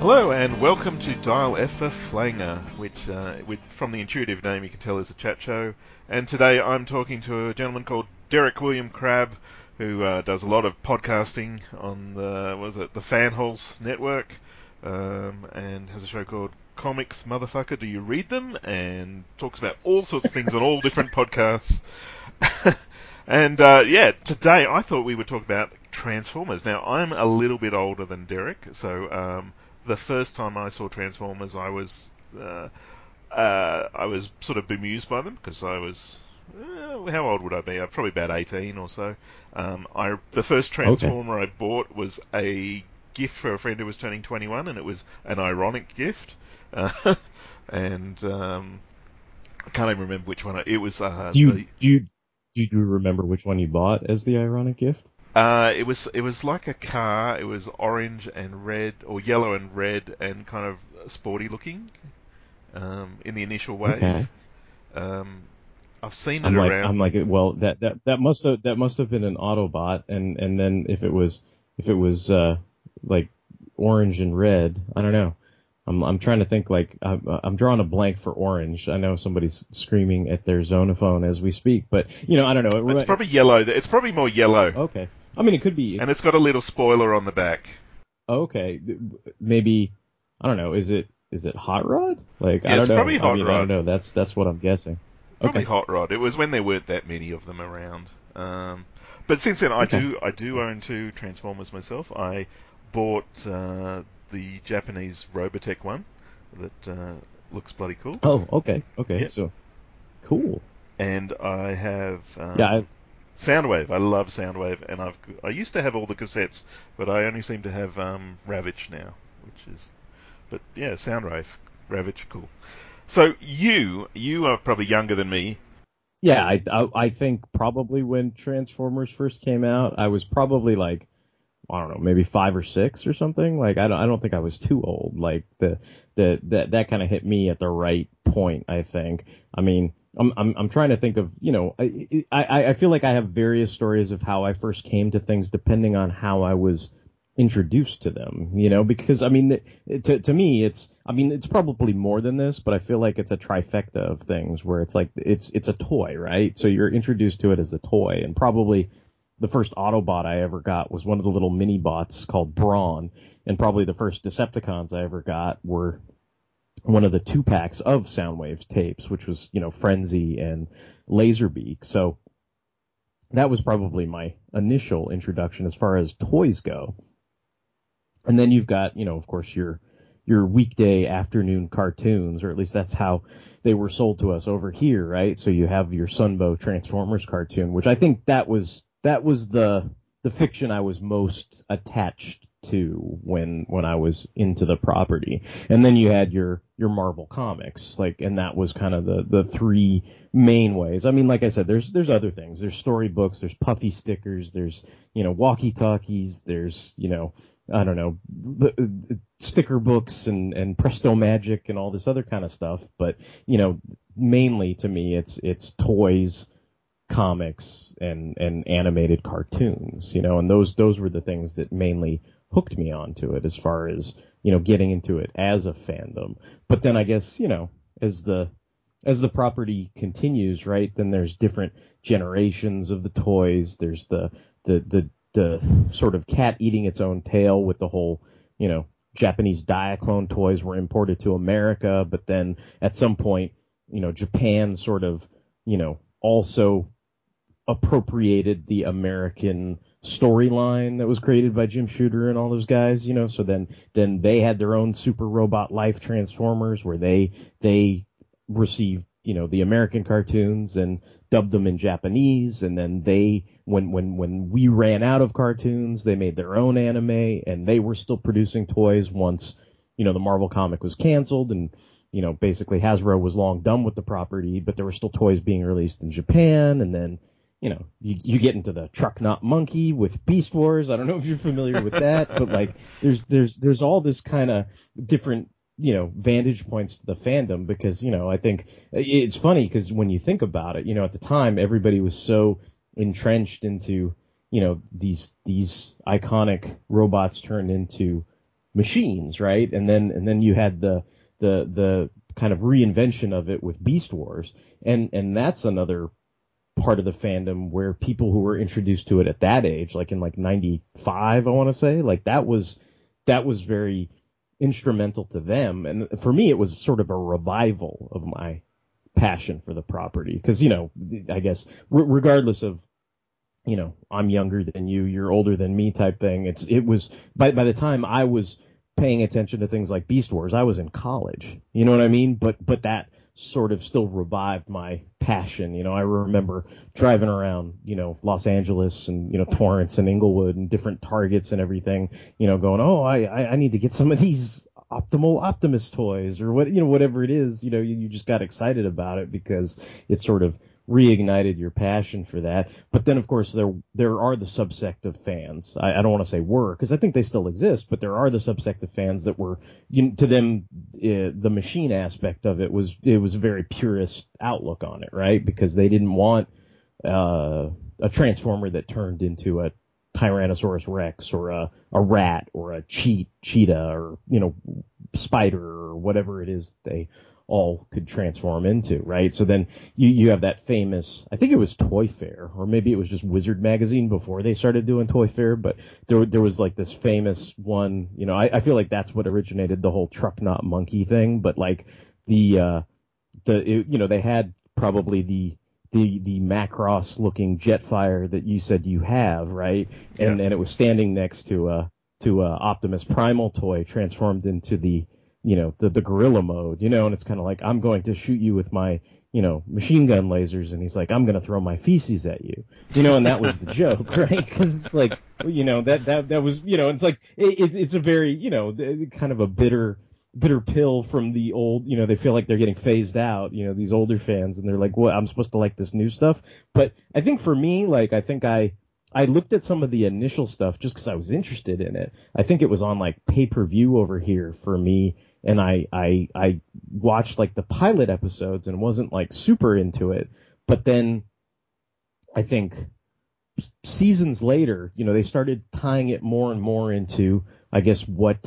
Hello and welcome to Dial F for Flanger, which from the intuitive name you can tell is a chat show. And today I'm talking to a gentleman called Derek William Crabb, who does a lot of podcasting on the Fan Holes Network, and has a show called Comics Motherfucker, Do You Read Them? And talks about all sorts of things on all different podcasts. And today I thought we would talk about Transformers. Now, I'm a little bit older than Derek, so the first time I saw Transformers, I was sort of bemused by them because I was... how old would I be? I'm probably about 18 or so. The first Transformer I bought was a gift for a friend who was turning 21, and it was an ironic gift. I can't even remember which one. It was... Do you remember which one you bought as the ironic gift? It was like a car. It was orange and red, or yellow and red, and kind of sporty looking in the initial wave. Okay. I've seen it around. That must have been an Autobot, and then if it was like orange and red, I don't know. I'm trying to think. Like I'm drawing a blank for orange. I know somebody's screaming at their Zonophone as we speak, but I don't know. It's probably yellow. It's probably more yellow. Okay. I mean, it could be. And it's got a little spoiler on the back. Okay. Maybe, I don't know. Is it Hot Rod? Like, yeah, I don't know. It's probably Hot Rod. I don't know. That's what I'm guessing. Probably Hot Rod. It was when there weren't that many of them around. But since then, I do own two Transformers myself. I bought the Japanese Robotech one that looks bloody cool. Oh, okay, yep. So cool. And I have Soundwave. I love Soundwave, and I used to have all the cassettes, but I only seem to have Ravage now, which is. But yeah, Soundwave, Ravage, cool. So you are probably younger than me. Yeah, I think probably when Transformers first came out, I was probably like, I don't know, maybe 5 or 6 or something. Like, I don't think I was too old. Like that kind of hit me at the right point, I think. I mean, I'm trying to think of, I feel like I have various stories of how I first came to things depending on how I was introduced to them, because I mean, to me, it's probably more than this, but I feel like it's a trifecta of things where it's like, it's a toy, right? So you're introduced to it as a toy, and probably the first Autobot I ever got was one of the little mini bots called Brawn, and probably the first Decepticons I ever got were one of the 2-packs of Soundwave's tapes, which was, Frenzy and Laserbeak. So that was probably my initial introduction as far as toys go. And then you've got, of course, your weekday afternoon cartoons, or at least that's how they were sold to us over here, right? So you have your Sunbow Transformers cartoon, which I think that was the fiction I was most attached to when I was into the property. And then you had your Marvel comics, and that was kind of the three main ways. I mean, like I said, there's other things. There's storybooks, there's puffy stickers, there's, walkie-talkies, there's, I don't know, sticker books and Presto Magic and all this other kind of stuff. But, mainly to me, it's toys, comics, and animated cartoons, and those were the things that mainly hooked me onto it as far as, getting into it as a fandom. But then I guess, as the property continues, right, then there's different generations of the toys. There's the sort of cat eating its own tail with the whole, Japanese Diaclone toys were imported to America, but then at some point, Japan sort of, also appropriated the American storyline that was created by Jim Shooter and all those guys, so then they had their own super robot life Transformers where they received, the American cartoons and dubbed them in Japanese. And then they, when we ran out of cartoons, they made their own anime, and they were still producing toys once, the Marvel comic was canceled, and, basically Hasbro was long done with the property, but there were still toys being released in Japan. And then, you get into the Truck Not Monkey with Beast Wars. I don't know if you're familiar with that, but there's all this kind of different, vantage points to the fandom because, I think it's funny because when you think about it, at the time, everybody was so entrenched into, these iconic robots turned into machines, right? And then you had the kind of reinvention of it with Beast Wars, and that's another part of the fandom where people who were introduced to it at that age, like in like 95, I want to say, like that was very instrumental to them. And for me, it was sort of a revival of my passion for the property, because, you know, I guess regardless of, you know, I'm younger than you, you're older than me type thing, it was by the time I was paying attention to things like Beast Wars, I was in college, you know what I mean? But that sort of still revived my passion. You know, I remember driving around, you know, Los Angeles and, you know, Torrance and Inglewood and different Targets and everything, you know, going, oh, I need to get some of these Optimal Optimus toys, or what, you know, whatever it is, you know, you just got excited about it because it sort of reignited your passion for that. But then, of course, there are the subsect of fans. I don't want to say were, because I think they still exist, but there are the subsect of fans that were, you know, to them, the machine aspect of it was a very purist outlook on it, right? Because they didn't want a Transformer that turned into a Tyrannosaurus Rex or a rat or a cheetah or, you know, spider or whatever it is they all could transform into, right? So then you have that famous, I think it was Toy Fair, or maybe it was just Wizard magazine before they started doing Toy Fair, but there was like this famous one, you know, I feel like that's what originated the whole truck not monkey thing, but like you know, they had probably the Macross looking Jetfire that you said you have, right? And yeah. And it was standing next to a Optimus Primal toy transformed into the, you know, the gorilla mode, you know, and it's kind of like, I'm going to shoot you with my, you know, machine gun lasers, and he's like, I'm going to throw my feces at you, you know, and that was the joke, right? Because it's like, you know, that was, you know, it's like, it's a very, you know, kind of a bitter pill from the old, you know, they feel like they're getting phased out, you know, these older fans, and they're like, well, I'm supposed to like this new stuff. But I think for me, like, I think I looked at some of the initial stuff just because I was interested in it. I think it was on like pay-per-view over here for me, and I watched like the pilot episodes and wasn't like super into it. But then I think seasons later, you know, they started tying it more and more into, I guess, what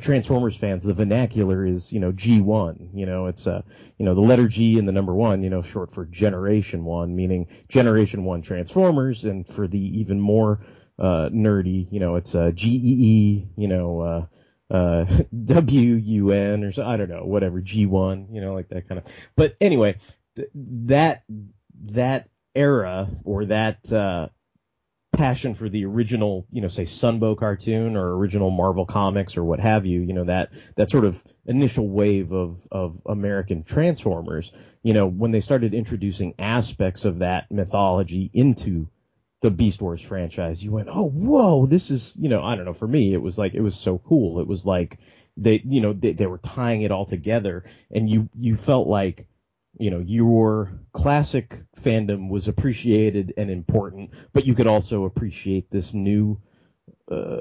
Transformers fans, the vernacular is, you know, G1, you know, it's, you know, the letter G and the number one, you know, short for Generation One, meaning Generation One Transformers. And for the even more nerdy, you know, it's GEE, you know, WUN, or so, I don't know, whatever, G1, you know, like that kind of. But anyway, that era, or that passion for the original, you know, say Sunbow cartoon or original Marvel comics or what have you, you know, that sort of initial wave of American Transformers, you know, when they started introducing aspects of that mythology into the Beast Wars franchise, you went, oh, whoa, this is, you know, I don't know, for me, it was like, it was so cool. It was like they, you know, they were tying it all together, and you felt like, you know, your classic fandom was appreciated and important, but you could also appreciate this new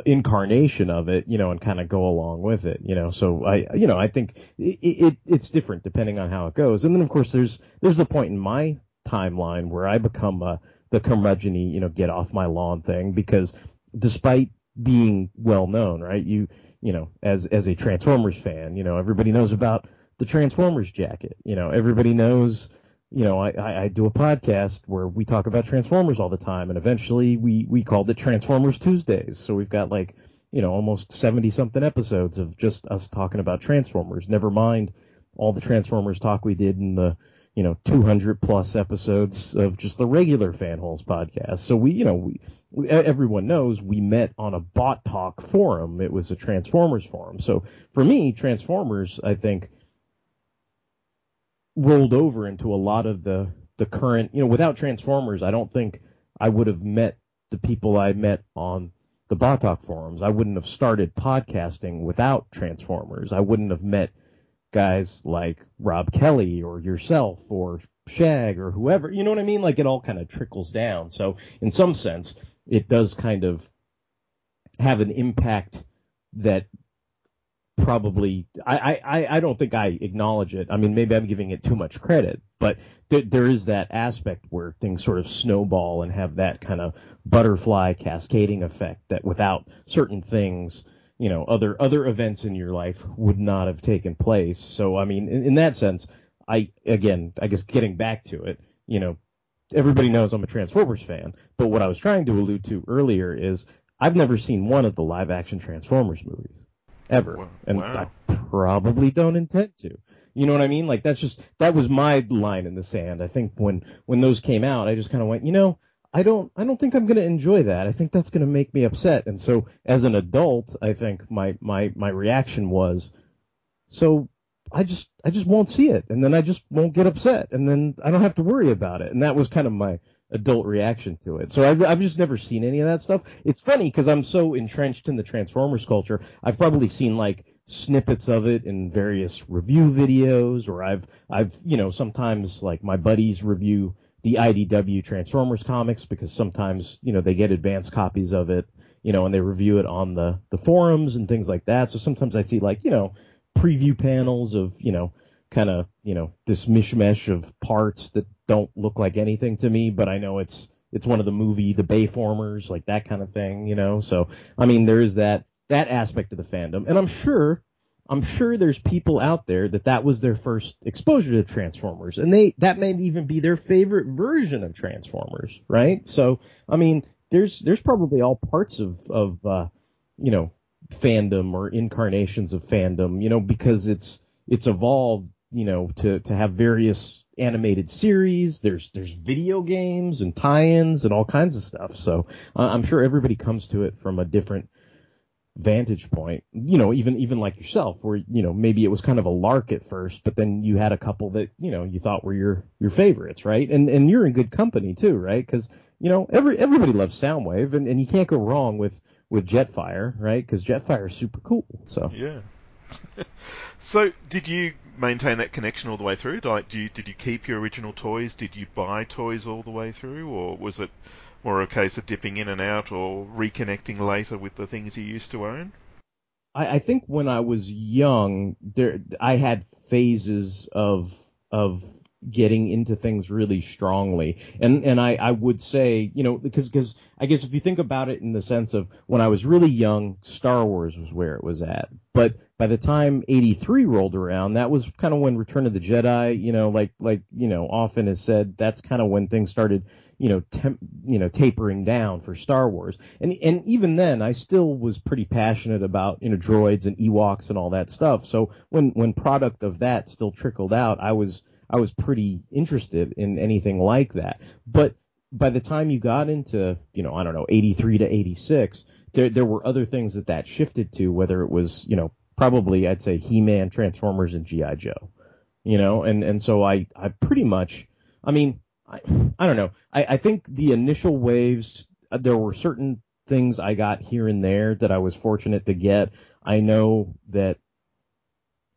incarnation of it, you know, and kind of go along with it, you know. So I think it's different depending on how it goes. And then, of course, there's a point in my timeline where I become the curmudgeon-y, you know, get off my lawn thing, because despite being well known, right, you know, as a Transformers fan, you know, everybody knows about the Transformers jacket, you know, everybody knows, you know, I do a podcast where we talk about Transformers all the time, and eventually we called it Transformers Tuesdays. So we've got like, you know, almost 70 something episodes of just us talking about Transformers, never mind all the Transformers talk we did in the, you know, 200 plus episodes of just the regular Fan Holes podcast. So we, you know, we everyone knows we met on a Bot Talk forum. It was a Transformers forum. So for me, Transformers, I think, rolled over into a lot of the current, you know, without Transformers, I don't think I would have met the people I met on the Bot Talk forums. I wouldn't have started podcasting without Transformers. I wouldn't have met guys like Rob Kelly or yourself or Shag or whoever, you know what I mean? Like, it all kind of trickles down. So in some sense, it does kind of have an impact that probably I don't think I acknowledge it. I mean, maybe I'm giving it too much credit, but there is that aspect where things sort of snowball and have that kind of butterfly cascading effect that without certain things, you know, other events in your life would not have taken place. So, I mean, in that sense, I guess getting back to it, you know, everybody knows I'm a Transformers fan, but what I was trying to allude to earlier is I've never seen one of the live action Transformers movies ever. Wow. And I probably don't intend to. You know what I mean? Like, that was my line in the sand. I think when those came out, I just kind of went, you know, I don't think I'm going to enjoy that. I think that's going to make me upset. And so as an adult, I think my reaction was, so I just won't see it. And then I just won't get upset. And then I don't have to worry about it. And that was kind of my adult reaction to it. So I've just never seen any of that stuff. It's funny because I'm so entrenched in the Transformers culture. I've probably seen like snippets of it in various review videos, or I've you know, sometimes like my buddies review the IDW Transformers comics, because sometimes, you know, they get advanced copies of it, you know, and they review it on the forums and things like that. So sometimes I see, like, you know, preview panels of, you know, kind of, you know, this mishmash of parts that don't look like anything to me, but I know it's one of the movie, the Bayformers, like that kind of thing, you know. So, I mean, there is that aspect of the fandom. And I'm sure there's people out there that was their first exposure to Transformers, and that may even be their favorite version of Transformers, right? So, I mean, there's probably all parts of you know, fandom or incarnations of fandom, you know, because it's evolved, you know, to have various animated series. There's video games and tie-ins and all kinds of stuff. So I'm sure everybody comes to it from a different vantage point, you know, even like yourself, where, you know, maybe it was kind of a lark at first, but then you had a couple that, you know, you thought were your favorites, right? And you're in good company too, right? Because, you know, everybody loves Soundwave, and you can't go wrong with Jetfire, right? Because Jetfire is super cool. So yeah. So did you maintain that connection all the way through? Like, did you keep your original toys? Did you buy toys all the way through, or was it more a case of dipping in and out or reconnecting later with the things you used to own? I think when I was young, I had phases of getting into things really strongly. And I would say, you know, because I guess if you think about it in the sense of when I was really young, Star Wars was where it was at. But by the time 83 rolled around, that was kind of when Return of the Jedi, you know, like, you know, often is said, that's kind of when things started, you know, tapering down for Star Wars. And even then, I still was pretty passionate about, you know, droids and Ewoks and all that stuff. So when product of that still trickled out, I was pretty interested in anything like that. But by the time you got into, you know, I don't know, 83 to 86, there were other things that shifted to, whether it was, you know, probably I'd say He-Man, Transformers, and G.I. Joe, you know, and so I pretty much, I mean, I don't know. I think the initial waves, there were certain things I got here and there that I was fortunate to get. I know that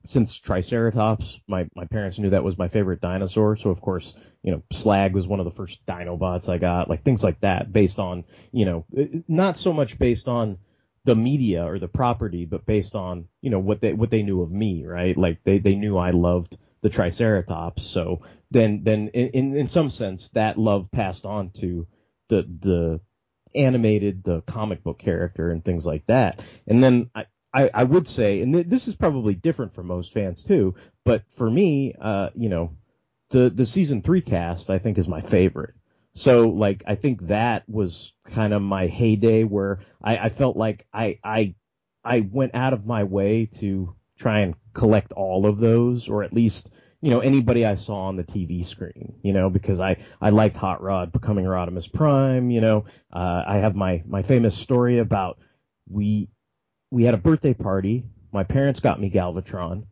since Triceratops, my parents knew that was my favorite dinosaur. So, of course, you know, Slag was one of the first Dinobots I got, like things like that, based on, you know, not so much based on the media or the property, but based on, you know, what they knew of me. Right. Like they knew I loved the Triceratops. So then in some sense, that love passed on to the animated, the comic book character and things like that. And then I would say, and this is probably different for most fans too, but for me, you know, the season 3 cast, I think, is my favorite. So, like, I think that was kind of my heyday where I felt like I went out of my way to try and collect all of those, or at least, you know, anybody I saw on the TV screen, you know, because I liked Hot Rod becoming Rodimus Prime, you know. I have my famous story about we had a birthday party. My parents got me Galvatron.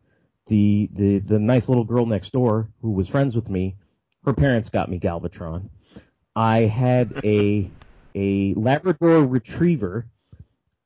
The nice little girl next door who was friends with me, her parents got me Galvatron. I had a Labrador Retriever,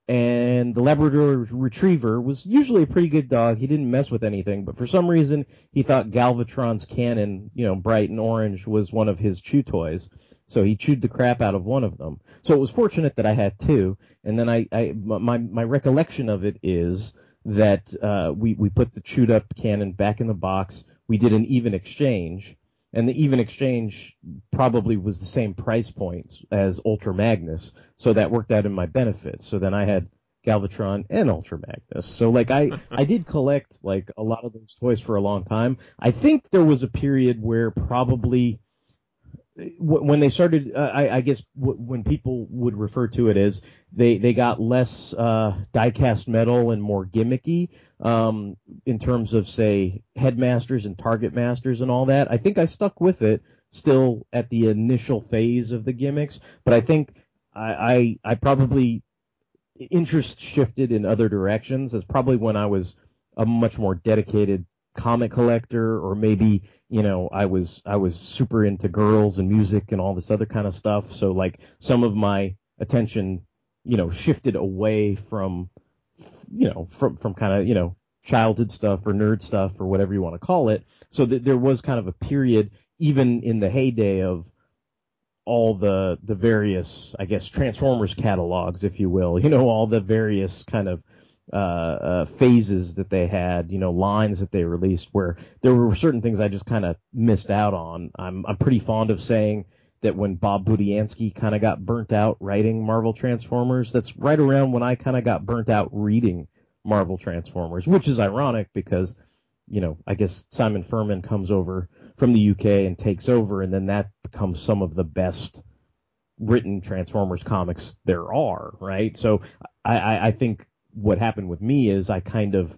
and the Labrador Retriever was usually a pretty good dog. He didn't mess with anything, but for some reason he thought Galvatron's cannon, you know, bright and orange, was one of his chew toys. So he chewed the crap out of one of them. So it was fortunate that I had two. And then my recollection of it is that we put the chewed up cannon back in the box. We did an even exchange, and the even exchange probably was the same price points as Ultra Magnus. So that worked out in my benefit. So then I had Galvatron, and Ultra Magnus. So, like, I did collect, like, a lot of those toys for a long time. I think there was a period where probably when they started, when people would refer to it as they got less die-cast metal and more gimmicky in terms of, say, Headmasters and Target Masters and all that. I think I stuck with it still at the initial phase of the gimmicks, but I think I probably interest shifted in other directions. That's probably when I was a much more dedicated comic collector, or maybe, you know, I was super into girls and music and all this other kind of stuff. So, like, some of my attention, you know, shifted away from, you know, from kind of, you know, childhood stuff or nerd stuff or whatever you want to call it. So there was kind of a period, even in the heyday of all the various, I guess, Transformers catalogs, if you will, you know, all the various kind of phases that they had, you know, lines that they released, where there were certain things I just kind of missed out on. I'm pretty fond of saying that when Bob Budiansky kind of got burnt out writing Marvel Transformers, that's right around when I kind of got burnt out reading Marvel Transformers, which is ironic because, you know, I guess Simon Furman comes over from the UK and takes over, and then that becomes some of the best written Transformers comics there are, right? So I think what happened with me is I kind of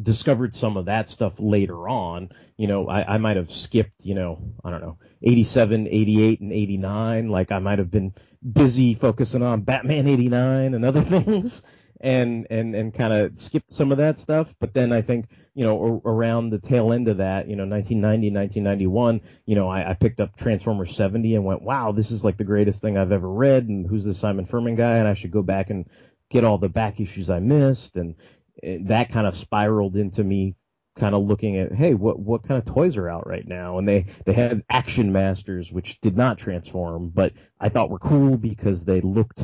discovered some of that stuff later on. You know, I might have skipped, you know, I don't know, 87, 88, and 89. Like, I might have been busy focusing on Batman 89 and other things, and kind of skipped some of that stuff. But then I think, you know, around the tail end of that, you know, 1990, 1991, you know, I picked up Transformers 70 and went, wow, this is like the greatest thing I've ever read, and who's this Simon Furman guy, and I should go back and get all the back issues I missed. And that kind of spiraled into me kind of looking at, hey, what kind of toys are out right now? And they had Action Masters, which did not transform, but I thought were cool because they looked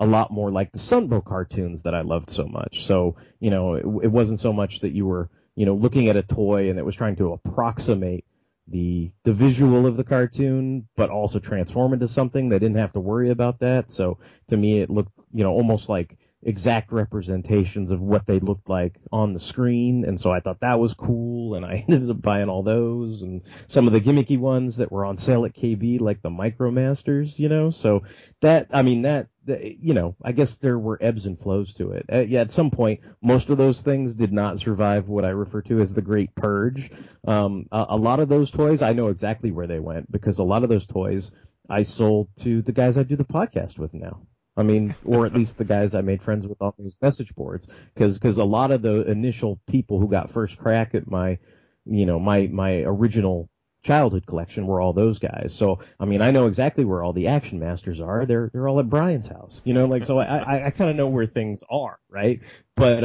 a lot more like the Sunbow cartoons that I loved so much. So, you know, it wasn't so much that you were, you know, looking at a toy and it was trying to approximate the visual of the cartoon, but also transform into something. They didn't have to worry about that. So to me, it looked, you know, almost like exact representations of what they looked like on the screen. And so I thought that was cool, and I ended up buying all those and some of the gimmicky ones that were on sale at KB, like the MicroMasters, you know. So that, I mean, that, you know, I guess there were ebbs and flows to it. Yeah, at some point, most of those things did not survive what I refer to as the Great Purge. A lot of those toys, I know exactly where they went, because a lot of those toys I sold to the guys I do the podcast with now. I mean, or at least the guys I made friends with on those message boards, because a lot of the initial people who got first crack at my, you know, my original childhood collection were all those guys. So, I mean, I know exactly where all the Action Masters are. They're all at Brian's house, you know, like, so I kind of know where things are, right? But,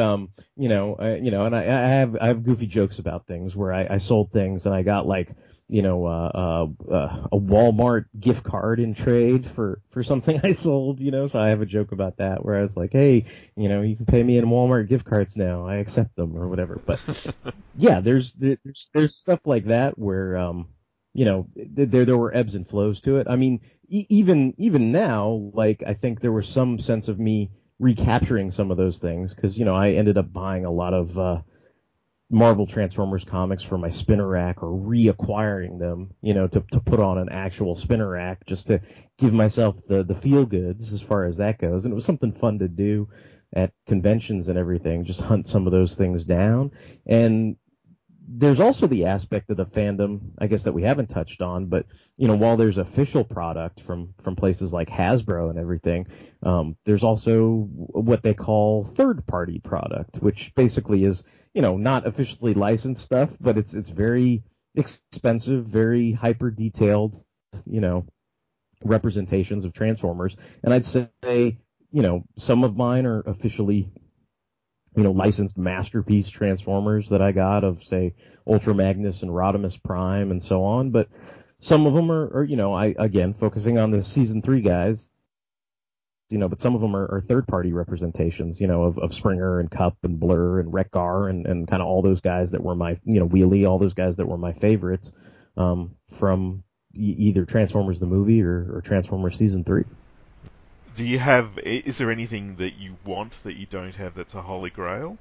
you know, and I have goofy jokes about things where I sold things and I got, like, you know, a Walmart gift card in trade for something I sold, you know. So I have a joke about that where I was like, hey, you know, you can pay me in Walmart gift cards now. I accept them or whatever. But yeah, there's stuff like that where, you know, there were ebbs and flows to it. I mean, even now, like, I think there was some sense of me recapturing some of those things because, you know, I ended up buying a lot of, Marvel Transformers comics for my spinner rack, or reacquiring them, you know, to put on an actual spinner rack just to give myself the feel goods as far as that goes. And it was something fun to do at conventions and everything, just hunt some of those things down. And there's also the aspect of the fandom, I guess, that we haven't touched on, but, you know, while there's official product from places like Hasbro and everything, there's also what they call third-party product, which basically is, you know, not officially licensed stuff, but it's very expensive, very hyper-detailed, you know, representations of Transformers. And I'd say, you know, some of mine are officially, you know, licensed Masterpiece Transformers that I got of, say, Ultra Magnus and Rodimus Prime and so on. But some of them are you know, I, again, focusing on the Season 3 guys, you know, but some of them are third-party representations, you know, of Springer and Cup and Blur and Wreck-Gar and kind of all those guys that were my, you know, Wheelie, all those guys that were my favorites from either Transformers the movie or Transformers Season 3. Is there anything that you want that you don't have that's a holy grail?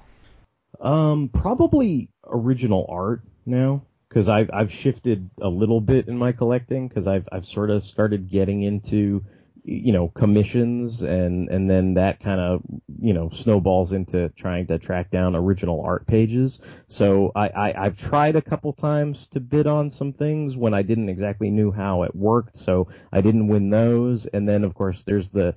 Probably original art now, because I've shifted a little bit in my collecting, because I've sort of started getting into, you know, commissions, and then that kind of, you know, snowballs into trying to track down original art pages. So I've tried a couple times to bid on some things when I didn't exactly knew how it worked, so I didn't win those. And then, of course, there's the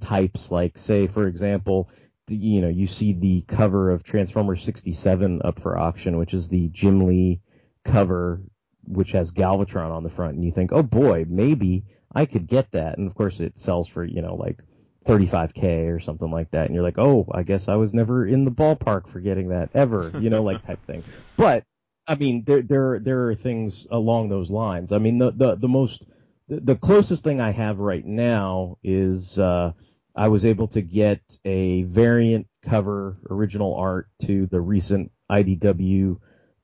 types, like, say, for example, you know, you see the cover of Transformers 67 up for auction, which is the Jim Lee cover, which has Galvatron on the front, and you think, oh boy, maybe I could get that. And of course it sells for, you know, like $35,000 or something like that. And you're like, oh, I guess I was never in the ballpark for getting that ever, you know, like type thing. But I mean, there are things along those lines. I mean, the closest thing I have right now is, I was able to get a variant cover original art to the recent IDW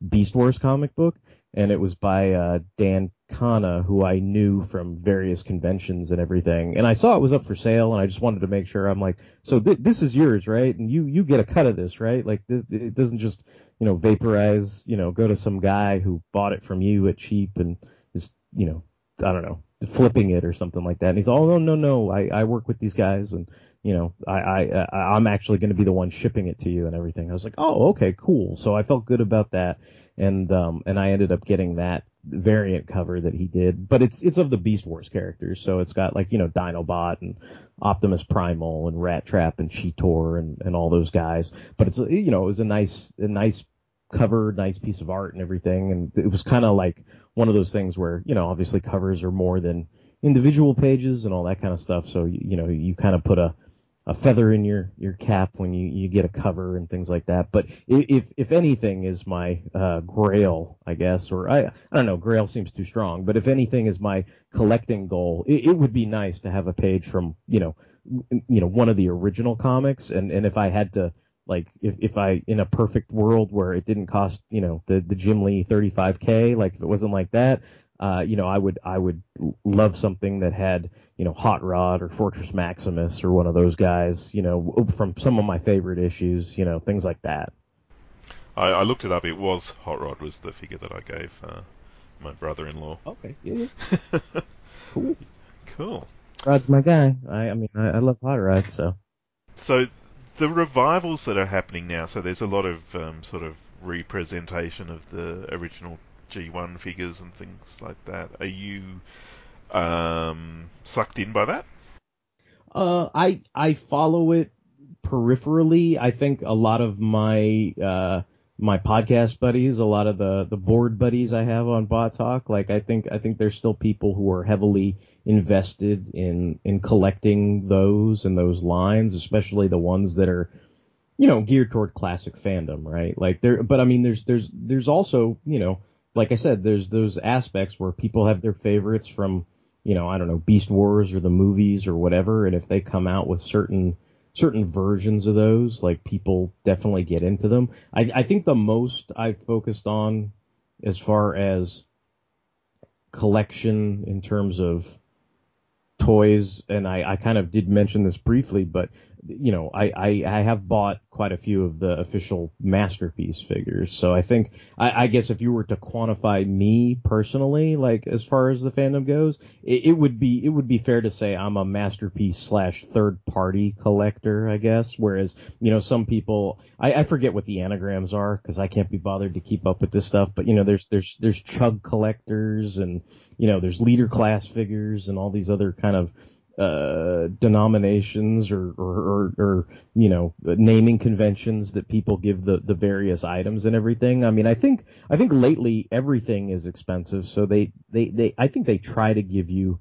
Beast Wars comic book. And it was by Dan Kana, who I knew from various conventions and everything. And I saw it was up for sale, and I just wanted to make sure. I'm like, so this is yours, right? And you get a cut of this, right? Like, it doesn't just, you know, vaporize, you know, go to some guy who bought it from you at cheap and is, you know, I don't know, flipping it or something like that. And he's all, no, I work with these guys, and, you know, I'm actually going to be the one shipping it to you and everything. I was like, oh, okay, cool. So I felt good about that. And I ended up getting that variant cover that he did, but it's of the Beast Wars characters. So it's got, like, you know, Dinobot and Optimus Primal and Rat Trap and Cheetor and all those guys. But it's, you know, it was a nice cover, nice piece of art and everything. And it was kind of like one of those things where, you know, obviously covers are more than individual pages and all that kind of stuff. So, you know, you kind of put a feather in your cap when you get a cover and things like that. But if anything is my grail, I guess, or I don't know, grail seems too strong, but if anything is my collecting goal, it would be nice to have a page from, you know, one of the original comics. And if I had to, like, if I, in a perfect world where it didn't cost, you know, the Jim Lee $35,000, like, if it wasn't like that, you know, I would love something that had, you know, Hot Rod or Fortress Maximus or one of those guys, you know, from some of my favorite issues, you know, things like that. I looked it up. It was Hot Rod was the figure that I gave my brother-in-law. Okay. Yeah. Cool. Rod's my guy. I mean, I love Hot Rod, so. So the revivals that are happening now, so there's a lot of sort of representation of the original G1 figures and things like that. Are you sucked in by that? I follow it peripherally. I think a lot of my my podcast buddies, a lot of the board buddies I have on Bot Talk, like I think there's still people who are heavily invested in collecting those and those lines, especially the ones that are, you know, geared toward classic fandom, right? Like there, but I mean, there's also, you know, like I said, there's those aspects where people have their favorites from, you know, I don't know, Beast Wars or the movies or whatever. And if they come out with certain versions of those, like, people definitely get into them. I think the most I've focused on as far as collection in terms of toys, and I kind of did mention this briefly, but, you know, I have bought quite a few of the official Masterpiece figures. So I think, I guess if you were to quantify me personally, like, as far as the fandom goes, it would be fair to say I'm a Masterpiece / third party collector, I guess. Whereas, you know, some people, I forget what the anagrams are because I can't be bothered to keep up with this stuff. But, you know, there's chug collectors, and, you know, there's leader class figures and all these other kind of denominations or you know, naming conventions that people give the various items and everything. I mean, I think lately everything is expensive, so they I think they try to give you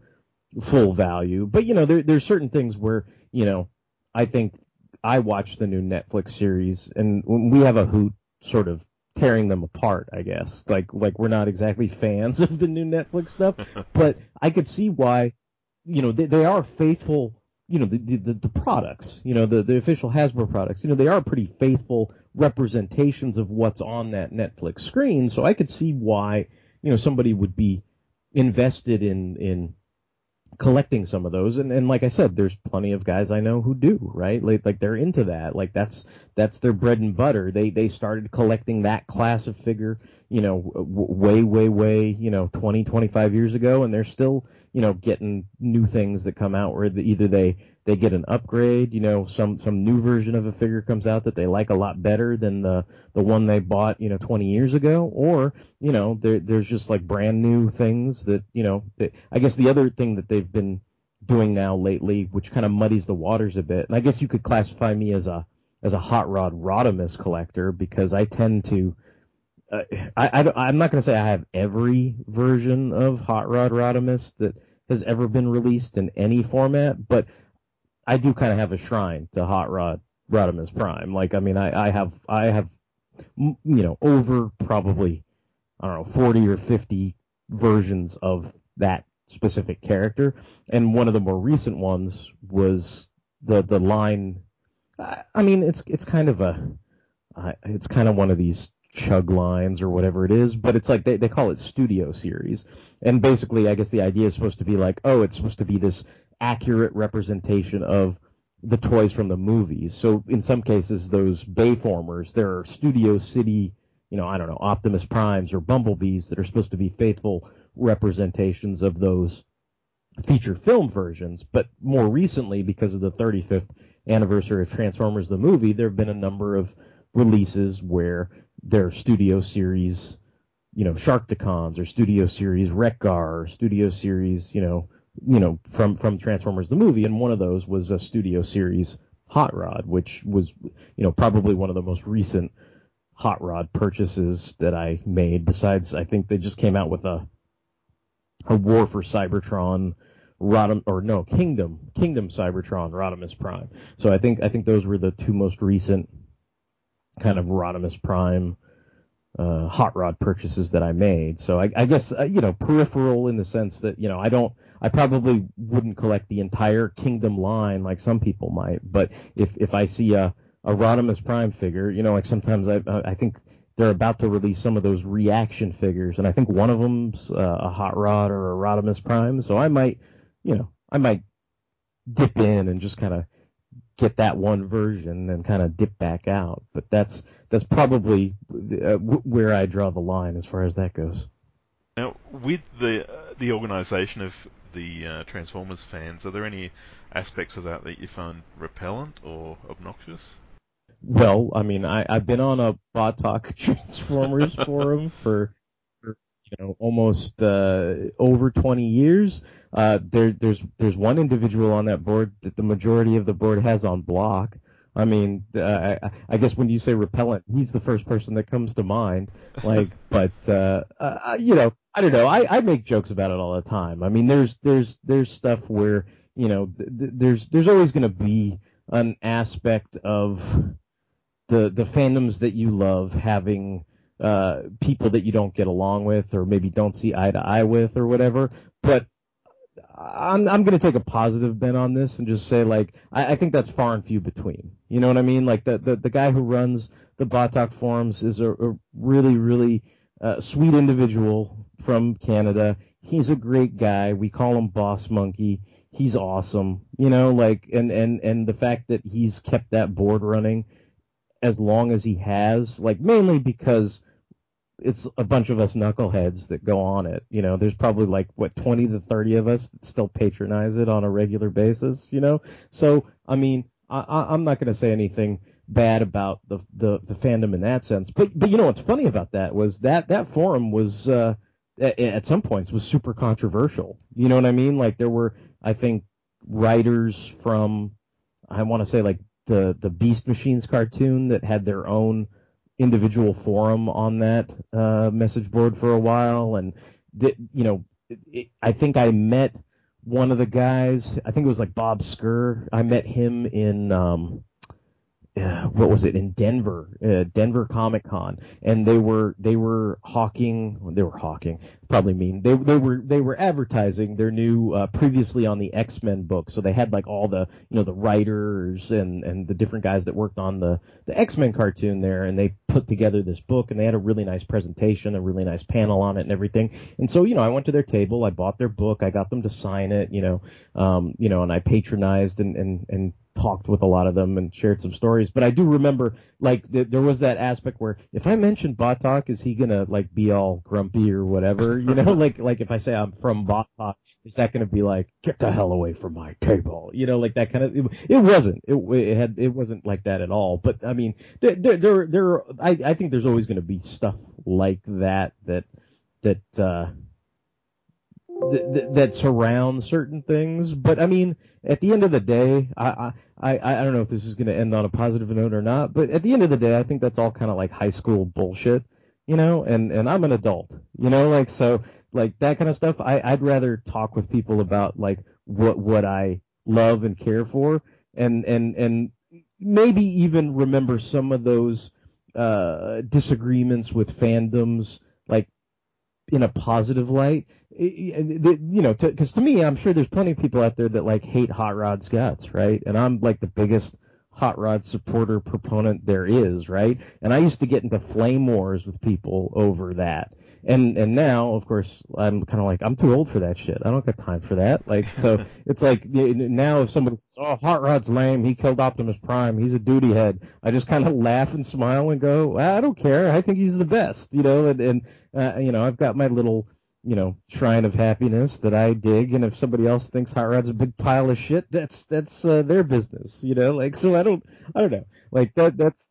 full value. But, you know, there's certain things where, you know, I think I watch the new Netflix series and we have a hoot sort of tearing them apart, I guess. Like we're not exactly fans of the new Netflix stuff, but I could see why. You know, they are faithful, you know, the products, you know, the official Hasbro products, you know, they are pretty faithful representations of what's on that Netflix screen. So I could see why, you know, somebody would be invested in collecting some of those. And like I said, there's plenty of guys I know who do, right? Like they're into that. Like that's their bread and butter. They started collecting that class of figure, you know, way, you know, 20, 25 years ago. And they're still, you know, getting new things that come out where either they get an upgrade, you know, some new version of a figure comes out that they like a lot better than the one they bought, you know, 20 years ago, or, you know, there's just like brand new things that, you know, I guess the other thing that they've been doing now lately, which kind of muddies the waters a bit, and I guess you could classify me as a hot rod Rodimus collector, because I tend to, I'm not going to say I have every version of Hot Rod Rodimus that has ever been released in any format, but I do kind of have a shrine to Hot Rod Rodimus Prime. Like, I mean, I have, you know, over probably, I don't know, 40 or 50 versions of that specific character. And one of the more recent ones was the line. I mean, it's kind of one of these chug lines or whatever it is, but it's like they call it Studio Series. And basically, I guess the idea is supposed to be like, oh, it's supposed to be this accurate representation of the toys from the movies. So in some cases, those Bayformers, there are Studio City, you know, I don't know, Optimus Primes or Bumblebees that are supposed to be faithful representations of those feature film versions. But more recently, because of the 35th anniversary of Transformers the movie, there have been a number of releases where their Studio Series, you know, Sharkticons or Studio Series Wreck-Gar or Studio Series, you know, from Transformers the movie, and one of those was a Studio Series Hot Rod, which was, you know, probably one of the most recent Hot Rod purchases that I made. Besides, I think they just came out with a War for Cybertron Kingdom Cybertron Rodimus Prime. So I think those were the two most recent kind of Rodimus Prime Hot Rod purchases that I made. So I guess, you know, peripheral in the sense that, you know, I probably wouldn't collect the entire Kingdom line like some people might, but if I see a Rodimus Prime figure, you know, like sometimes I think they're about to release some of those reaction figures, and I think one of them's a Hot Rod or a Rodimus Prime, so I might dip in and just kind of get that one version and kind of dip back out. But that's probably where I draw the line as far as that goes. Now, with the organization of the Transformers fans, are there any aspects of that that you find repellent or obnoxious? Well, I mean, I've been on a Bot Talk Transformers forum for you know, almost over 20 years. There's one individual on that board that the majority of the board has on block. I mean, I guess when you say repellent, he's the first person that comes to mind. Like, but you know, I don't know. I make jokes about it all the time. I mean, there's stuff where, you know, there's always going to be an aspect of the fandoms that you love having people that you don't get along with, or maybe don't see eye to eye with, or whatever. But I'm going to take a positive bent on this and just say, like, I think that's far and few between. You know what I mean? Like, the guy who runs the Bot Talk forums is a really, really sweet individual from Canada. He's a great guy. We call him Boss Monkey. He's awesome. You know, like, and the fact that he's kept that board running as long as he has, like, mainly because it's a bunch of us knuckleheads that go on it. You know, there's probably like, what, 20 to 30 of us that still patronize it on a regular basis, you know? So, I mean, I'm not going to say anything bad about the fandom in that sense. But you know, what's funny about that was that forum was, at some points, was super controversial. You know what I mean? Like, there were, I think, writers from, I want to say, like, the Beast Machines cartoon that had their own individual forum on that message board for a while, and you know, I think I met one of the guys. I think it was like Bob Skur. I met him in what was it in Denver, Denver Comic Con, and they were hawking probably mean they were advertising their new previously on the X Men book. So they had like all the, you know, the writers and the different guys that worked on the X Men cartoon there, and they put together this book, and they had a really nice presentation, a really nice panel on it and everything. And so, you know, I went to their table, I bought their book, I got them to sign it, and I patronized and talked with a lot of them and shared some stories. But I do remember, like, there was that aspect where if I mention Bot Talk, is he gonna like be all grumpy or whatever, you know? like if I say I'm from Bot Talk, is that gonna be like, get the hell away from my table, you know, like that kind of? It wasn't like that at all. But I mean, I think there's always gonna be stuff like that surrounds certain things. But I mean, at the end of the day, I don't know if this is going to end on a positive note or not, but at the end of the day, I think that's all kind of like high school bullshit, you know, and I'm an adult, you know, like, so like that kind of stuff, I'd rather talk with people about like what I love and care for, and maybe even remember some of those disagreements with fandoms, like, in a positive light, you know, because to me, I'm sure there's plenty of people out there that like hate Hot Rod Scott's, right? And I'm like the biggest Hot Rod supporter proponent there is, right? And I used to get into flame wars with people over that, and now, of course, I'm kind of like, I'm too old for that shit. I don't got time for that. Like, so it's like now if somebody says, "Oh, Hot Rod's lame. He killed Optimus Prime. He's a duty head," I just kind of laugh and smile and go, "I don't care. I think he's the best," you know, and you know, I've got my little, you know, shrine of happiness that I dig, and if somebody else thinks Hot Rod's a big pile of shit, that's their business, you know. Like, so I don't know. Like that's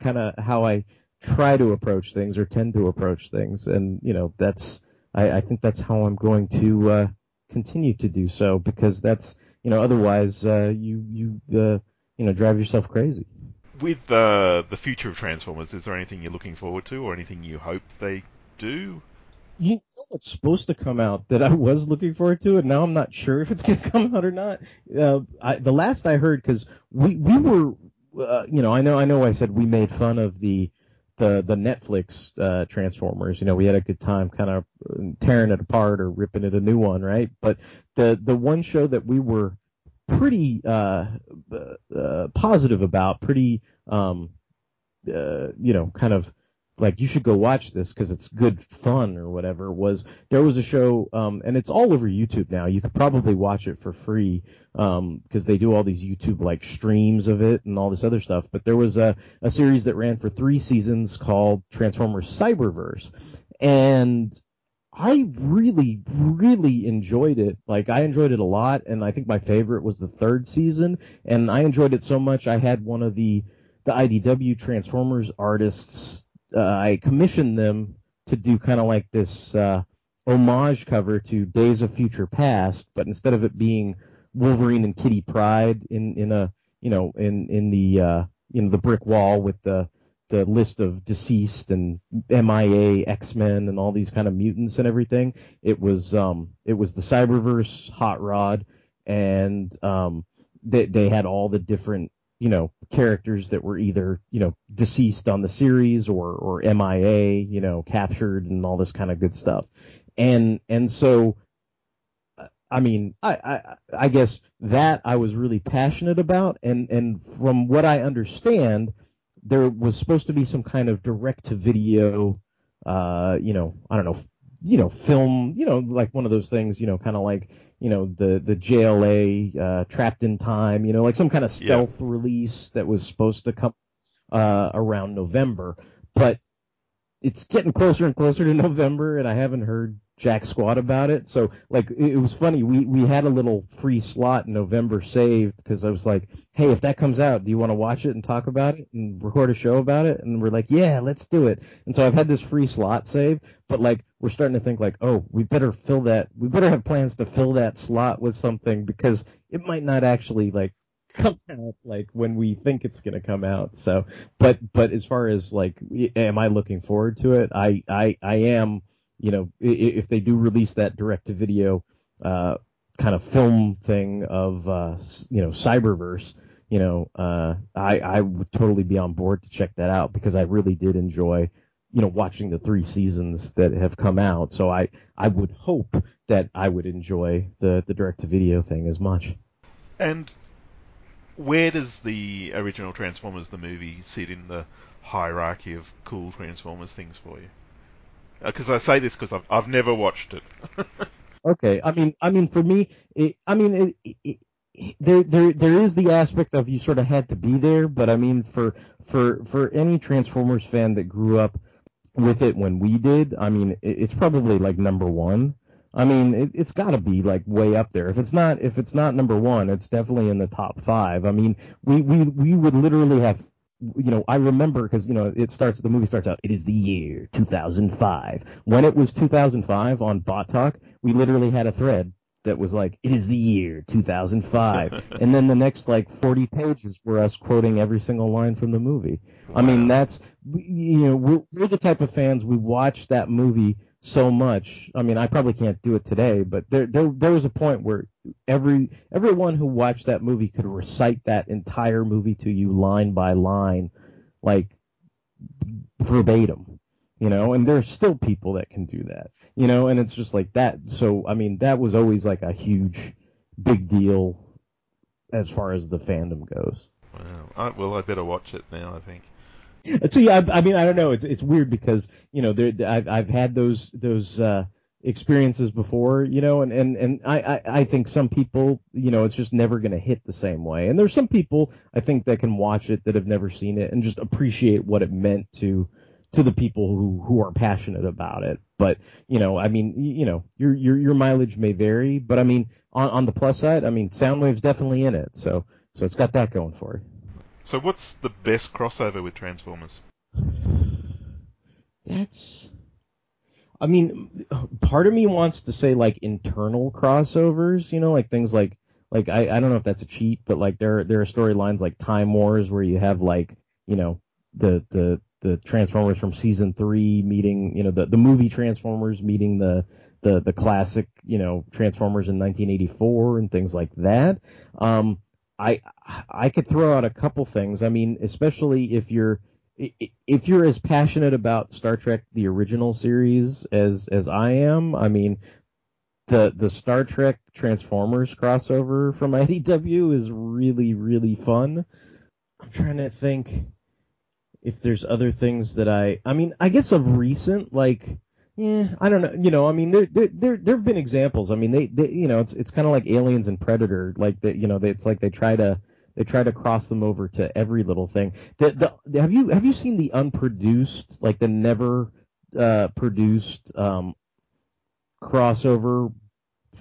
kind of how I try to approach things, or tend to approach things, and you know, that's I think that's how I'm going to continue to do so, because that's, you know, otherwise you drive yourself crazy. With the future of Transformers, is there anything you're looking forward to, or anything you hope they do? You know what's supposed to come out that I was looking forward to, and now I'm not sure if it's going to come out or not. The last I heard, because we were, you know, I know I said we made fun of the Netflix Transformers. You know, we had a good time kind of tearing it apart or ripping it a new one, right? But the one show that we were pretty positive about, pretty, you know, kind of, like, you should go watch this because it's good fun or whatever, was there was a show, and it's all over YouTube now. You could probably watch it for free, because they do all these YouTube like streams of it and all this other stuff. But there was a series that ran for 3 seasons called Transformers Cyberverse, and I really, really enjoyed it. Like, I enjoyed it a lot, and I think my favorite was the 3rd season. And I enjoyed it so much, I had one of the IDW Transformers artists, I commissioned them to do kind of like this homage cover to Days of Future Past, but instead of it being Wolverine and Kitty Pryde in the brick wall with the list of deceased and MIA X Men and all these kind of mutants and everything, it was the Cyberverse Hot Rod, and they had all the different, you know, characters that were either, you know, deceased on the series or MIA, you know, captured and all this kind of good stuff. And so, I mean, I guess that I was really passionate about. And from what I understand, there was supposed to be some kind of direct to video, you know, I don't know, you know, film, you know, like one of those things, you know, kind of like, you know, the JLA Trapped in Time, you know, like some kind of stealth release that was supposed to come around November. But it's getting closer and closer to November, and I haven't heard jack squat about it. So, like, it was funny. We had a little free slot in November saved, because I was like, hey, if that comes out, do you want to watch it and talk about it and record a show about it? And we're like, yeah, let's do it. And so I've had this free slot saved, but like, we're starting to think like, oh, we better fill that. We better have plans to fill that slot with something, because it might not actually like come out like when we think it's going to come out. So, but as far as like, am I looking forward to it? I am. You know, if they do release that direct-to-video kind of film thing of, you know, Cyberverse, you know, I would totally be on board to check that out, because I really did enjoy, you know, watching the three seasons that have come out. So I would hope that I would enjoy the direct-to-video thing as much. And where does the original Transformers, the movie, sit in the hierarchy of cool Transformers things for you? Because I say this because I've never watched it. Okay, I mean, for me, there is the aspect of you sort of had to be there, but I mean, for any Transformers fan that grew up with it when we did, I mean, it's probably like number one. I mean, it's got to be like way up there. If it's not number one, it's definitely in the top five. I mean, we would literally have, you know, I remember because, you know, the movie starts out, it is the year 2005. When it was 2005 on Bot Talk, we literally had a thread that was like, it is the year 2005. And then the next like 40 pages were us quoting every single line from the movie. Wow. I mean, that's, you know, we're the type of fans, we watch that movie so much. I mean, I probably can't do it today, but there was a point where everyone who watched that movie could recite that entire movie to you line by line, like verbatim, you know, and there's still people that can do that, you know, and it's just like that. So, I mean, that was always like a huge, big deal as far as the fandom goes. Wow. I better watch it now, I think. So yeah, I mean, I don't know. It's weird because, you know, I've had those experiences before, you know, and I think some people, you know, it's just never going to hit the same way. And there's some people I think that can watch it that have never seen it and just appreciate what it meant to the people who are passionate about it. But, you know, I mean, you know, your mileage may vary, but I mean, on the plus side, I mean, Soundwave's definitely in it, so it's got that going for it. So what's the best crossover with Transformers? I mean, part of me wants to say like internal crossovers, you know, like things like I don't know if that's a cheat, but like there are storylines like Time Wars where you have like, you know, the Transformers from season 3 meeting, you know, the movie Transformers meeting the classic, you know, Transformers in 1984 and things like that. I could throw out a couple things. I mean, especially if you're as passionate about Star Trek the original series as I am, I mean, the Star Trek Transformers crossover from IDW is really, really fun. I'm trying to think if there's other things that I mean, I guess of recent, like, yeah, I don't know. You know, I mean, there've been examples. I mean, they you know, it's kind of like Aliens and Predator, like that. You know, it's like they try to cross them over to every little thing. Have you seen the unproduced, like the never produced crossover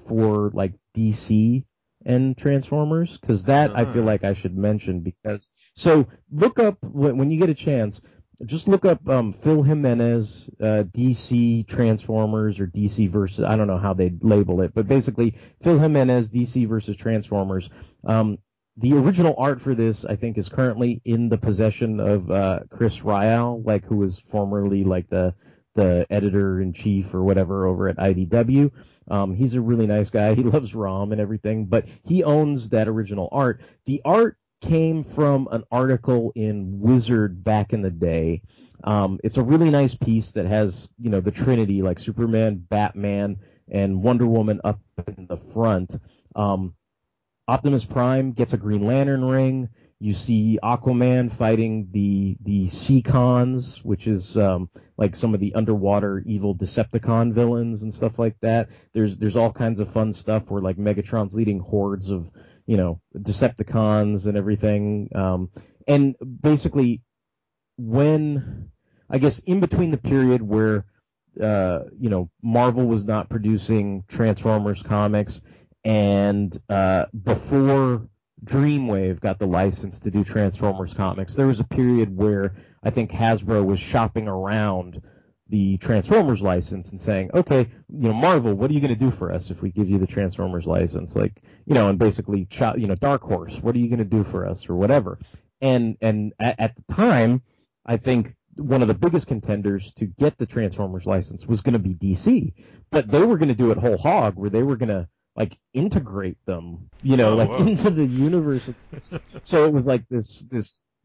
for like DC and Transformers? Because that I feel like I should mention, because so look up when you get a chance. Just look up Phil Jimenez, DC Transformers, or DC versus, I don't know how they label it, but basically Phil Jimenez, DC versus Transformers. The original art for this, I think, is currently in the possession of Chris Ryle, like, who was formerly like the editor-in-chief or whatever over at IDW. He's a really nice guy. He loves ROM and everything, but he owns that original art. The art came from an article in Wizard back in the day. It's a really nice piece that has, you know, the Trinity, like Superman, Batman, and Wonder Woman up in the front. Optimus Prime gets a Green Lantern ring. You see Aquaman fighting the Seacons, which is like some of the underwater evil Decepticon villains and stuff like that. There's all kinds of fun stuff where like Megatron's leading hordes of, you know, Decepticons and everything. And basically, when, I guess, in between the period where, you know, Marvel was not producing Transformers comics and before Dreamwave got the license to do Transformers comics, there was a period where I think Hasbro was shopping around the Transformers license and saying, okay, you know, Marvel, what are you going to do for us if we give you the Transformers license? Like, you know, and basically, you know, Dark Horse, what are you going to do for us or whatever? And at the time, I think one of the biggest contenders to get the Transformers license was going to be DC, but they were going to do it whole hog, where they were going to, like integrate them, you know, into the universe. So it was like this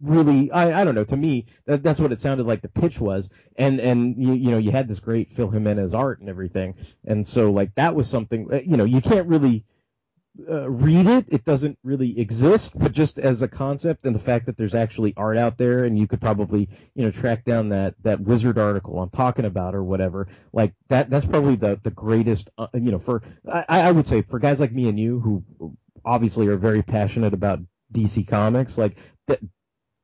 really, I don't know, to me, that's what it sounded like the pitch was. And you know, you had this great Phil Jimenez art and everything. And so like, that was something, you know, you can't really read it. It doesn't really exist, but just as a concept and the fact that there's actually art out there and you could probably, you know, track down that Wizard article I'm talking about or whatever, like that's probably the greatest, you know, for, I would say for guys like me and you who obviously are very passionate about DC Comics, like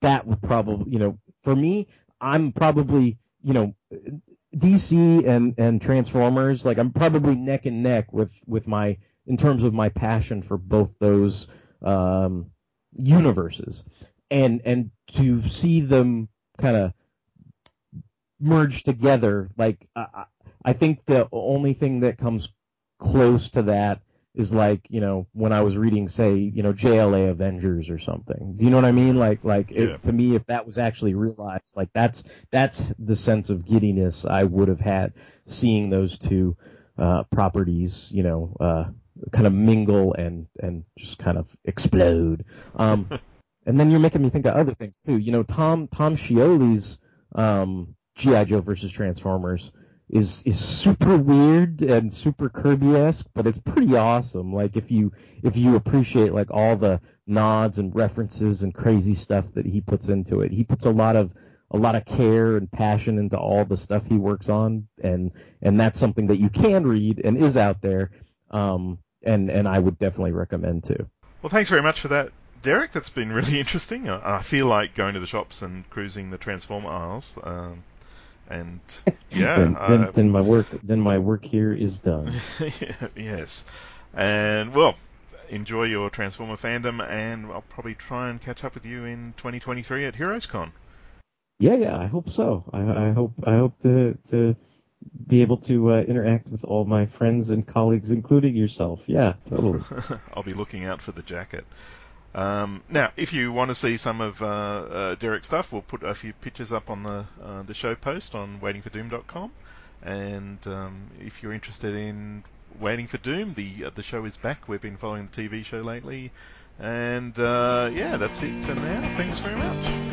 that would probably, you know, for me, I'm probably, you know, DC and Transformers, like I'm probably neck and neck with my, in terms of my passion for both those universes, and to see them kind of merge together, like I think the only thing that comes close to that is like, you know, when I was reading, say, you know, JLA Avengers or something. Do you know what I mean? Like yeah. If, to me, if that was actually realized, like that's the sense of giddiness I would have had seeing those two properties, you know. Kind of mingle and just kind of explode. And then you're making me think of other things too. You know, Tom Scioli's G.I. Joe versus Transformers is super weird and super Kirby-esque, but it's pretty awesome. Like if you appreciate like all the nods and references and crazy stuff that he puts into it. He puts a lot of care and passion into all the stuff he works on, and that's something that you can read and is out there. And I would definitely recommend too. Well, thanks very much for that, Derek. That's been really interesting. I feel like going to the shops and cruising the Transformer aisles. And yeah, then my work here is done. Yes, and well, enjoy your Transformer fandom, and I'll probably try and catch up with you in 2023 at HeroesCon. Yeah, I hope so. I hope to be able to interact with all my friends and colleagues, including yourself. Yeah, totally. I'll be looking out for the jacket. Now, if you want to see some of Derek's stuff, we'll put a few pictures up on the show post on waitingfordoom.com. And if you're interested in Waiting for Doom, the show is back. We've been following the TV show lately. And, yeah, that's it for now. Thanks very much.